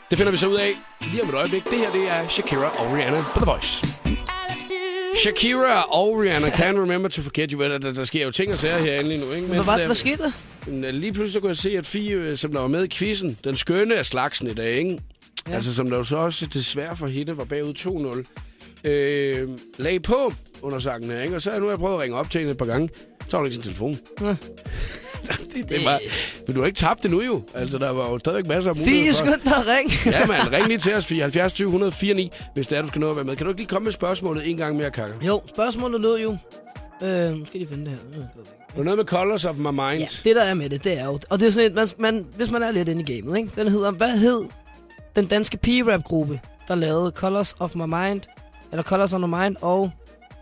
Det finder vi så ud af lige om et øjeblik. Det her, det er Shakira og Rihanna på The Voice. Shakira og Rihanna, Can't Remember to Forget You. Der, der, der sker jo ting og sager herinde lige nu, ikke? Men hvad, der, hvad skete der? Lige pludselig så kunne jeg se, at Fie, som der var med i quizzen, den skønne af slagsen i dag, ikke? Ja. Altså, som der jo så også desværre for hende var bagud to nul. Øh, lag på under sangen her, ikke? Og så nu har jeg prøvet at ringe op til hende et par gange. Så tager hun ikke sin telefon. Ja. Det, det var, men du har ikke tabt det nu jo. Altså, der var jo stadigvæk masser af muligheder. Fie, skynd dig at ringe. Ja, man. Ring lige til os, Fie. halvfjerds tyve et nul fire ni, hvis det er, du skal nå at være med. Kan du ikke lige komme med spørgsmålet en gang mere, Kaka? Jo, spørgsmålet lød jo. Øh, nu skal de finde det her. Det var noget med Colors of My Mind. Ja, det der er med det, det er jo... Og det er sådan et, man, man, hvis man er lidt inde i gamet, ikke? Den hedder, hvad hed den danske pigerapgruppe, der lavede Colors of My Mind, eller Colors of My Mind og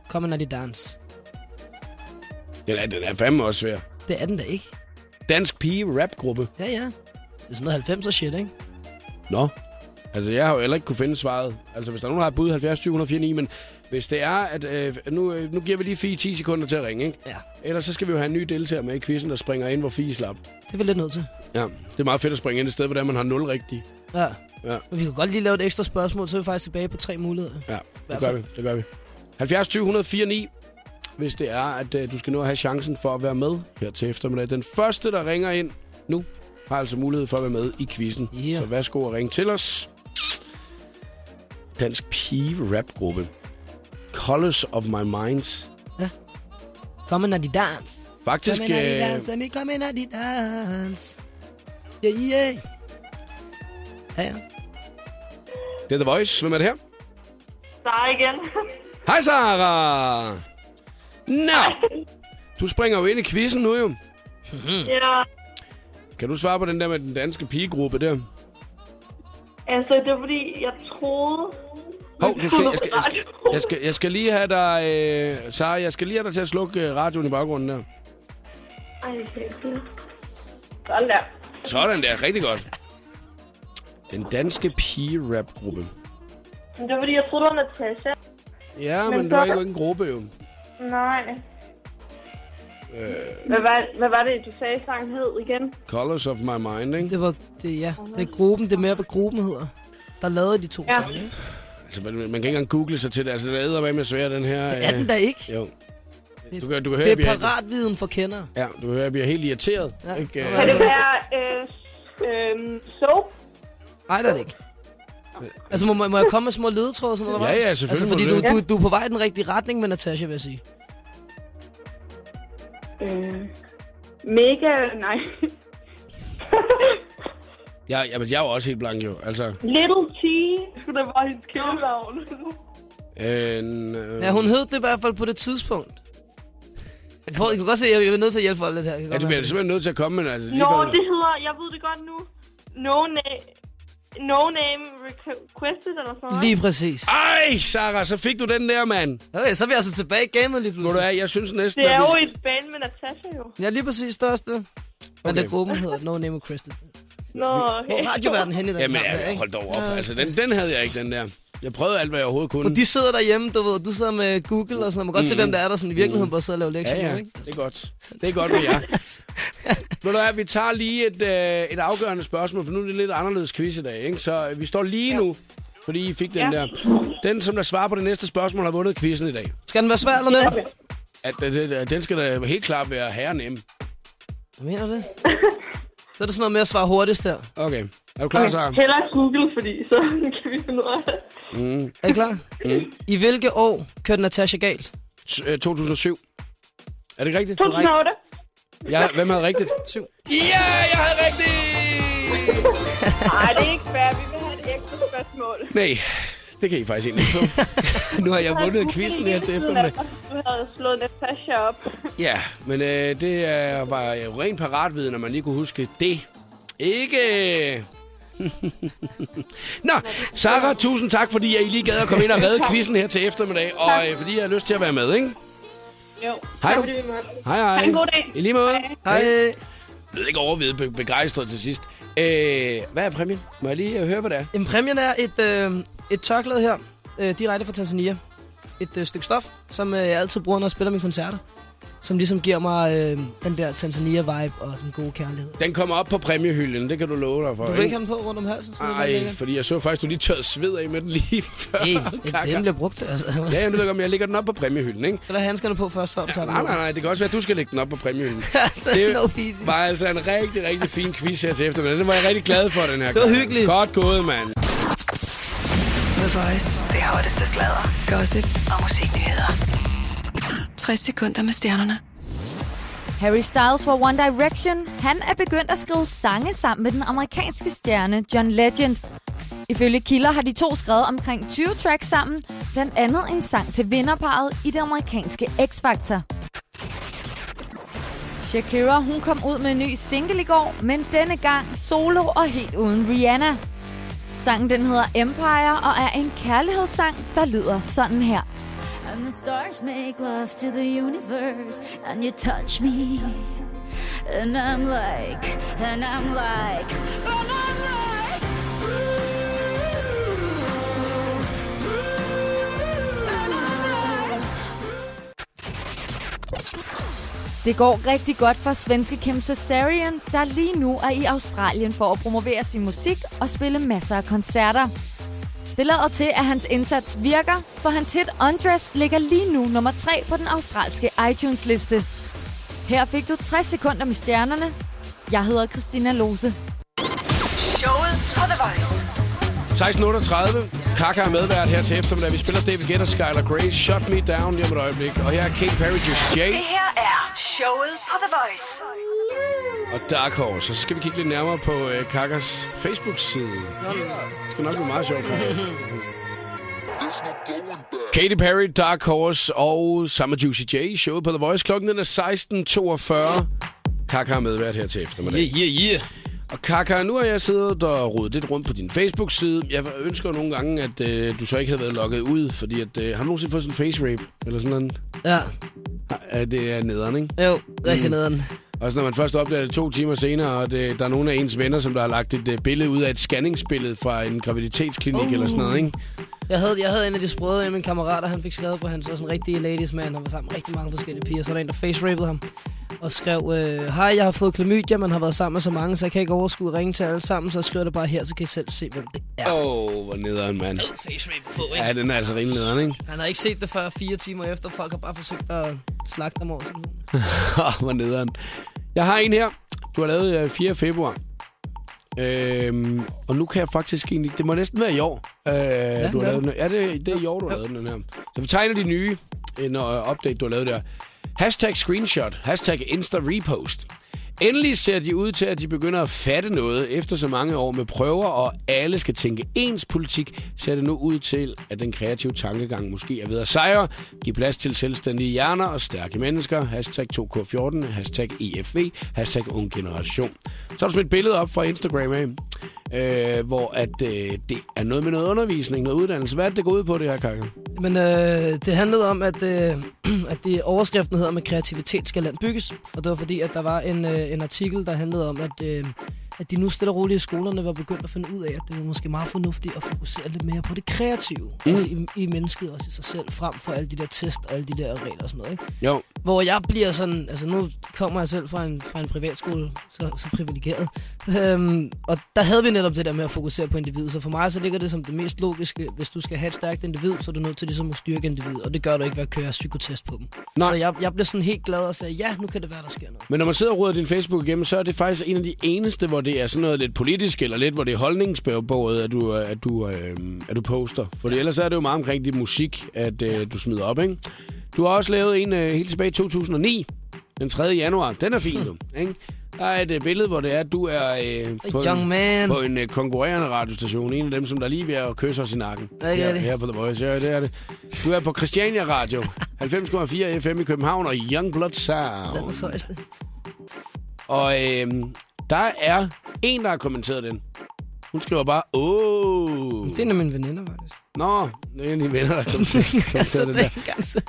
Come and I Dance? Den er, den er fandme også svær. Det er den da ikke. Dansk pige-rap-gruppe. Ja, ja. Det er sådan noget halvfemser shit, ikke? Nå. Altså, jeg har jo heller ikke kunne finde svaret. Altså, hvis der er nogen, der har budt halvfjerds tyve et nul fire ni, men hvis det er, at... Øh, nu, nu giver vi lige Fie ti sekunder til at ringe, ikke? Ja. Ellers så skal vi jo have en ny deltager med i quizzen, der springer ind, hvor Fie slap. Det er vi lidt nødt til. Ja. Det er meget fedt at springe ind et sted, hvor man har nul rigtige. Ja. Ja. Men vi kan godt lige lave et ekstra spørgsmål, så er vi faktisk tilbage på tre muligheder. Ja, det gør vi. Det gør vi. halvfjerds tyve et nul fire ni. Hvis det er, at øh, du skal nu have chancen for at være med her til eftermiddag. Den første, der ringer ind nu, har altså mulighed for at være med i quizzen. Yeah. Så værsgo og ring til os. Dansk pige-rap-gruppe. Colors of My Mind. Ja. Come and I Dance. Faktisk... Come and I Dance, let me come and I Dance. Yeah, yeah. Ja, ja. Det er The Voice. Hvem er det her? Sara igen. Hej, Sara! Nå! Du springer jo ind i quizzen nu, jo. Ja. Kan du svare på den der med den danske pigegruppe der? Altså, det var fordi, jeg troede... Hov, du skal, jeg, skal, jeg, skal, jeg, skal, jeg skal lige have dig... Øh, Sara, jeg skal lige have dig til at slukke radioen i baggrunden der. Ej, det Sådan der. Sådan der, rigtig godt. Den danske pige-rap-gruppe. Det var fordi, jeg troede, det var Natasha. Ja, men, men det var ikke en gruppe, jo. Nej. Øh, hvad, var, hvad var det, du sagde, sangen hed igen? Colors of My Mind, ikke? Det var, det, ja. Det er gruppen, det er mere, hvad gruppen hedder. Der lavede de to ja. sange, ikke? Altså, man, man kan ikke engang google sig til det. Altså, det er eddermame svært, den her... Det er øh... den der ikke? Jo. Det, du kan, du kan høre, det er paratviden for kender. Ja, du kan høre, jeg bliver helt irriteret. Ja. Ikke, uh... Kan det være øh, øh, soap? Ej, det er det ikke. Altså, må, må jeg komme med små ledetråd? Sådan noget, ja, ja, selvfølgelig. Altså, fordi du, du, du er på vej i den rigtige retning med Natasha, vil jeg sige. Øh, mega, nej. Ja, ja, men jeg er jo også helt blank, jo. Altså. Little T, skulle der være hendes kjolelagn. En, øh... ja, hun hed det i hvert fald på det tidspunkt. Jeg prøver, jeg kan godt se, at jeg er nødt til at hjælpe folk lidt her. Ja, du bliver simpelthen nødt til at komme med. Altså, Nå, det hedder, jeg ved det godt nu, No Name, No Name Requested eller sådan noget. Lige præcis. Ej, Sarah, så fik du den der, mand. Okay, så er vi altså tilbage i gamet lige pludselig. Hvor du er, jeg synes næsten... Det er jo et band med Natasha, jo. Ja, lige præcis, største. Men okay. Den gruppen hedder No Name Requested. Nå, okay. Hvor har de været den henne i den? Jamen, jeg, hold dog op. Ja. Altså, den, den havde jeg ikke, den der. Jeg prøvede alt, hvad jeg overhovedet kunne. Og de sidder derhjemme, du ved, du sidder med Google og sådan, og man kan godt mm. se, hvem der er der sådan i virkeligheden, bare sidder og laver lektioner, ja, ja. Ikke? Det er godt. Det er godt, vi er. Ved du hvad, vi tager lige et, øh, et afgørende spørgsmål, for nu er det lidt anderledes quiz i dag, ikke? Så vi står lige ja. nu, fordi I fik den ja. der. Den, som der svarer på det næste spørgsmål, har vundet quizzen i dag. Skal den være svær eller nem? Ja. Den skal da helt klart være herrenem. Hvad mener det? Så er det sådan noget med at svare hurtigst her. Okay. Er du klar, okay. Sarah? Heller Google, fordi så kan vi finde ud af det. Mm. Er I klar? Mm. I hvilke år kørte Natasha galt? to tusind og syv. Er det rigtigt? to tusind og otte. Ja, hvem havde rigtigt? syv. Ja, yeah, jeg havde rigtigt! Nej, det er ikke fair. Vi vil have et ekstra spørgsmål. Nej, det kan I faktisk ikke på. Nu har jeg vundet quizzen her til eftermiddag. Du havde slået Natasha op. Ja, men øh, det øh, var jo ren paratviden, når man lige kunne huske det. Ikke... Nå, Sarah, tusind tak, fordi I lige gad at komme ind og redde quizzen her til eftermiddag. Og øh, fordi jeg har lyst til at være med, ikke? Jo. Hej du. Hej, hej. Ha' en god dag. I lige måde. Hej. Hej. Jeg blev ikke overvejet begejstret til sidst. Øh, hvad er præmien? Må jeg lige høre, hvad det er? En præmien er et, øh, et tørklæde her, øh, direkte fra Tanzania. Et øh, stykke stof, som øh, jeg altid bruger, når jeg spiller mine koncerter. Som ligesom giver mig øh, den der Tanzania-vibe og den gode kærlighed. Den kommer op på præmiehylden, det kan du love dig for. Du vil ikke have den på rundt om halsen? Nej, fordi jeg så faktisk, du lige tørrede sved af med den lige før. Hey, den bliver brugt til, altså. Ja, jeg ved ikke, om jeg lægger den op på præmiehylden, ikke? Eller handskerne på først, før du ja, tager nej, nej, nej, det kan også være, at du skal lægge den op på præmiehylden. Altså, det no var altså en rigtig, rigtig fin quiz her til eftermiddag. Den var jeg rigtig glad for, den her. Det var hyggeligt. Godt gået, mand. The Voice, det hotteste sladder, gossip og musiknyheder. tres sekunder med stjernerne. Harry Styles fra One Direction. Han er begyndt at skrive sange sammen med den amerikanske stjerne John Legend. Ifølge kilder har de to skrevet omkring tyve tracks sammen, blandt andet en sang til vinderparret i det amerikanske X-Factor. Shakira, hun kom ud med en ny single i går, men denne gang solo og helt uden Rihanna. Sangen den hedder Empire og er en kærlighedssang, der lyder sådan her. And the stars make love to the universe, and you touch me, and I'm like, and I'm like, and I'm like, ooh, ooh, and I'm like. Det går rigtig godt for svenske Kim Cesarian, der lige nu er i Australien for at promovere sin musik og spille masser af koncerter. Det lader til, at hans indsats virker, for hans hit Undressed ligger lige nu nummer tre på den australske iTunes-liste. Her fik du tres sekunder med stjernerne. Jeg hedder Christina Lose. Showet på The Voice. seksten otteogtredive. Kaka er medvært her til eftermiddag. Vi spiller David Guetta, Skylar Grey, Shut Me Down lige om et øjeblik. Og her er Katy Perry, Juicy J. Det her er Showet på The Voice. Og Dark Horse. Så skal vi kigge lidt nærmere på øh, Kakas Facebook-side. Det skal nok blive meget sjovt. Katy Perry, Dark Horse og Summer Juicy J. Showet på The Voice. Klokken er seksten toogfyrre. Kaka har medvært her til eftermiddag. Yeah, yeah, yeah. Og Kaka, nu har jeg siddet og rodet lidt rundt på din Facebook-side. Jeg ønsker nogle gange, at øh, du så ikke havde været logget ud, fordi at, øh, har du nogensinde fået sådan en face-rape eller sådan noget? Ja. Ja. Det er nederen, ikke? Jo, rigtig mm. nederen. Og så når man først opdager det to timer senere, og det, der er nogle af ens venner, som der har lagt et uh, billede ud af et scanningsbillede fra en graviditetsklinik uh. eller sådan noget, ikke? Jeg havde, jeg havde en af de sprøde af mine kammerater, han fik skrevet på, han så var sådan en rigtig ladies man, han var sammen med rigtig mange forskellige piger, så der en, der face-rapede ham. og skrev, hej, jeg har fået klamydia, man har været sammen med så mange, så jeg kan ikke overskue at ringe til alle sammen, så skriver det bare her, så kan I selv se, hvem det er. Åh, oh, hvor nederen, mand. Fed face rape på, ikke? Ja, den er altså rimelig nederen, ikke? Han har ikke set det før fire timer efter, folk har bare forsøgt at slagte dem over sådan noget. Hvor nederen. Jeg har en her. Du har lavet fjerde februar. Øhm, og nu kan jeg faktisk egentlig... Det må næsten være i år. Øh, ja, du har lavet den. Ja, det, det er i år, du har lavet den her. Så vi tegner de nye, en update, du har lavet der. Hashtag screenshot. Hashtag Insta repost. Endelig ser de ud til, at de begynder at fatte noget efter så mange år med prøver, og alle skal tænke ens politik, ser det nu ud til, at den kreative tankegang måske er ved at sejre. Giv plads til selvstændige hjerner og stærke mennesker. Hashtag to K fjorten, hashtag E F V, hashtag Ung Generation. Så har du smidt et billede op fra Instagram af, øh, hvor at, øh, det er noget med noget undervisning, noget uddannelse. Hvad er det, det går ud på, det her, Kaka? Men øh, det handlede om, at, øh, at det overskriften hedder, at kreativitet skal land bygges. Og det var fordi, at der var en, øh, en artikel, der handlede om, at, øh, at de nu stille og roligt i skolerne var begyndt at finde ud af, at det var måske meget fornuftigt at fokusere lidt mere på det kreative. Mm. Altså i, i mennesket også i sig selv, frem for alle de der test og alle de der regler og sådan noget. Ikke? Jo. Hvor jeg bliver sådan, altså nu kommer jeg selv fra en, fra en privatskole, så, så privilegeret. Øhm, og der havde vi netop det der med at fokusere på individet. Så for mig så ligger det som det mest logiske, hvis du skal have et stærkt individ, så er du nødt til ligesom at styrke individet. Og det gør du ikke ved at køre psykotest på dem. Nej. Så jeg, jeg bliver sådan helt glad og sagde, ja, nu kan det være, der sker noget. Men når man sidder og ruder din Facebook igennem, så er det faktisk en af de eneste, hvor det er sådan noget lidt politisk, eller lidt, hvor det er holdningsbåret, at du, at du, øh, at du poster. For ja. Ellers er det jo meget omkring din musik, at øh, ja. Du smider op, ikke? Du har også lavet en øh, helt tilbage i to tusind og ni, den tredje januar. Den er fin, hmm. du, ikke? Der er et øh, billede, hvor det er, at du er øh, på, en, på en øh, konkurrerende radiostation. En af dem, som der lige ved at kysse os i nakken. Ja, her, det. Her på The Voice. Ja, det er det. Du er på Christiania Radio, halvfems komma fire F M i København og Youngblood Sound. Landets højeste. Og øh, der er en, der har kommenteret den. Hun skriver bare, åh... Det er en af mine veninder, faktisk. Nå, det er en af de venner, der kommenterer den der.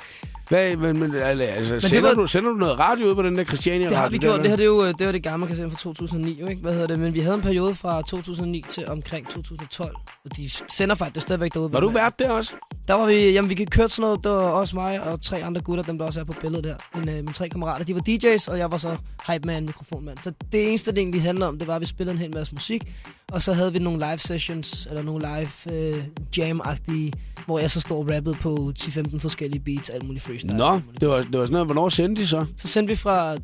Hvad, men, men, altså, men sender, var... du, sender du noget radio ud på den der Christiania? Det har vi gjort. Der, det her det er jo det, var det gamle kassette fra to tusind og ni, ikke? Hvad hedder det? Men vi havde en periode fra to tusind og ni til omkring to tusind og tolv. Og de sender faktisk stadigvæk derude. Var du vært der også? Der var vi... Jamen, vi kørte sådan noget. Der var også mig og tre andre gutter, dem der også er på billedet der. Mine, mine tre kammerater, de var D J's, og jeg var så hype man, mikrofonmand. Så det eneste, det egentlig handlede om, det var, at vi spillede en hel masse musik. Og så havde vi nogle live sessions, eller nogle live øh, jam-agtige, hvor jeg så står og rappede på ti femten forskellige beats, alt muligt freestyle. Nå, det var, det var sådan noget. Hvornår sendte de så? Så sendte vi fra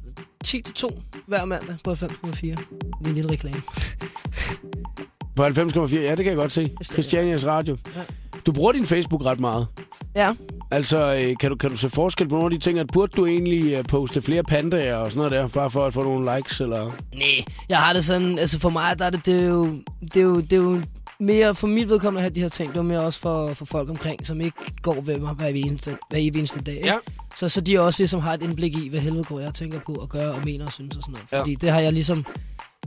ti til to hver mandag på halvfems komma fire. Det er en lille reklame. På halvfems komma fire? Ja, det kan jeg godt se. Christianias Radio. Ja. Du bruger din Facebook ret meget. Ja. Altså, kan du, kan du se forskel på nogle af de ting, at burde du egentlig poste flere pandaer og sådan noget der, bare for at få nogle likes, eller? Nej, jeg har det sådan, altså for mig, der er det, det er jo, det er jo, det er jo mere for mit vedkommende at have de her ting, det er mere også for, for folk omkring, som ikke går ved mig hver eneste, hver eneste dag, ikke? Ja. Så, så de også ligesom har et indblik i, hvad helvede går jeg tænker på at gøre og mener og synes og sådan noget, fordi ja. Det har jeg ligesom...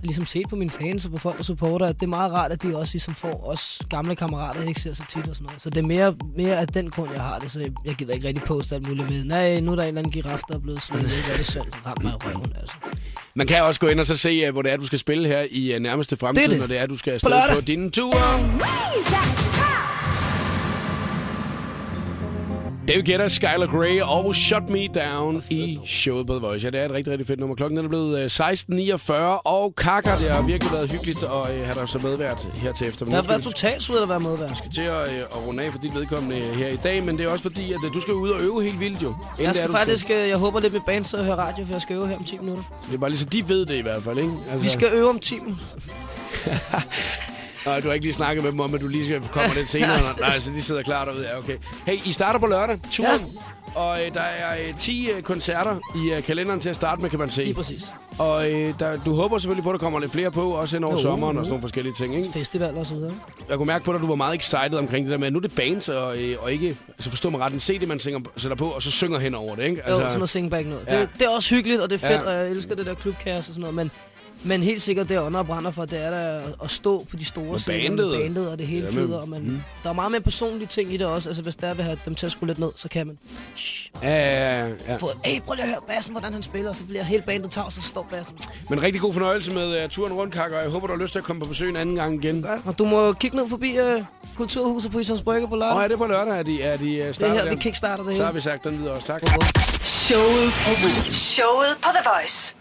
ligesom set på mine fans og på folk og supporter, at det er meget rart, at de også ligesom får os gamle kammerater, jeg ikke ser så tit og sådan noget. Så det er mere, mere af den grund, jeg har det, så jeg gider ikke rigtig poste alt muligt med. Nej, nu er der en eller anden giraf, der er blevet slået, hvad det selv ramt mig i røven, altså. Man kan også gå ind og så se, hvor det er, du skal spille her i nærmeste fremtid, det det. Når det er, du skal afsted på, på dine ture. David Guetta, Skylar Grey og Shut Me Down i showet på The Voice. Ja, det er et rigtig, rigtig fedt nummer. Klokken er blevet seksten niogfyrre, og Kaka, det har virkelig været hyggeligt at have dig så medvært her til efter. Det har været totalt sødt at være medvært. Vi skal til at, at runde af for dit vedkommende her i dag, men det er også fordi, at du skal ud og øve helt vildt jo. Jeg skal faktisk, skal. jeg håber lidt med band sidder og hører radio, for jeg skal øve her om ti minutter. Så det er bare lige så de ved det i hvert fald, ikke? Altså... Vi skal øve om ti minutter. Nej, du har ikke lige snakket med dem om, at du lige skal komme lidt senere. Nej, så de sidder klar derude. Ja, okay. Hey, I starter på lørdag, turen. Ja. Og øh, der er øh, ti øh, koncerter i øh, kalenderen til at starte med, kan man se. Lige præcis. Og øh, der, du håber selvfølgelig på, at der kommer lidt flere på, også hen over jo, sommeren uh, uh. og sådan nogle forskellige ting, ikke? Festival og så videre. Jeg kunne mærke på dig, at du var meget excited omkring det der med, at nu er det bands og, øh, og ikke... Altså forstår man ret, en C D, man synger, sætter på, og så synger hen over det, ikke? Altså, jo, sådan noget singback noget. Ja. Det, det er også hyggeligt, og det er fedt, ja. Og jeg elsker det der klubkaos og sådan noget, men... Men helt sikkert, det jeg ånder og brænder for, det er der at stå på de store scener med bandet og det hele flyder. Mm. Der er meget mere personlige ting i det også. Altså, hvis der vil have dem til at skrue lidt ned, så kan man... Shh, ja, ja, ja, ja. Få, hey, prøv lige at høre bassen, hvordan han spiller, så bliver helt bandet tavs, så står bassen. Men rigtig god fornøjelse med uh, turen rundt, Kaka, og jeg håber, du har lyst til at komme på besøg en anden gang igen. Ja, og du må kigge ned forbi uh, Kulturhuset på Islands Brygge på lørdag. Åh, oh, er det på lørdag, at de, de starter det her, den? Vi kickstarter det hele. Så har vi sagt den videre også. Tak. Showet på The Voice.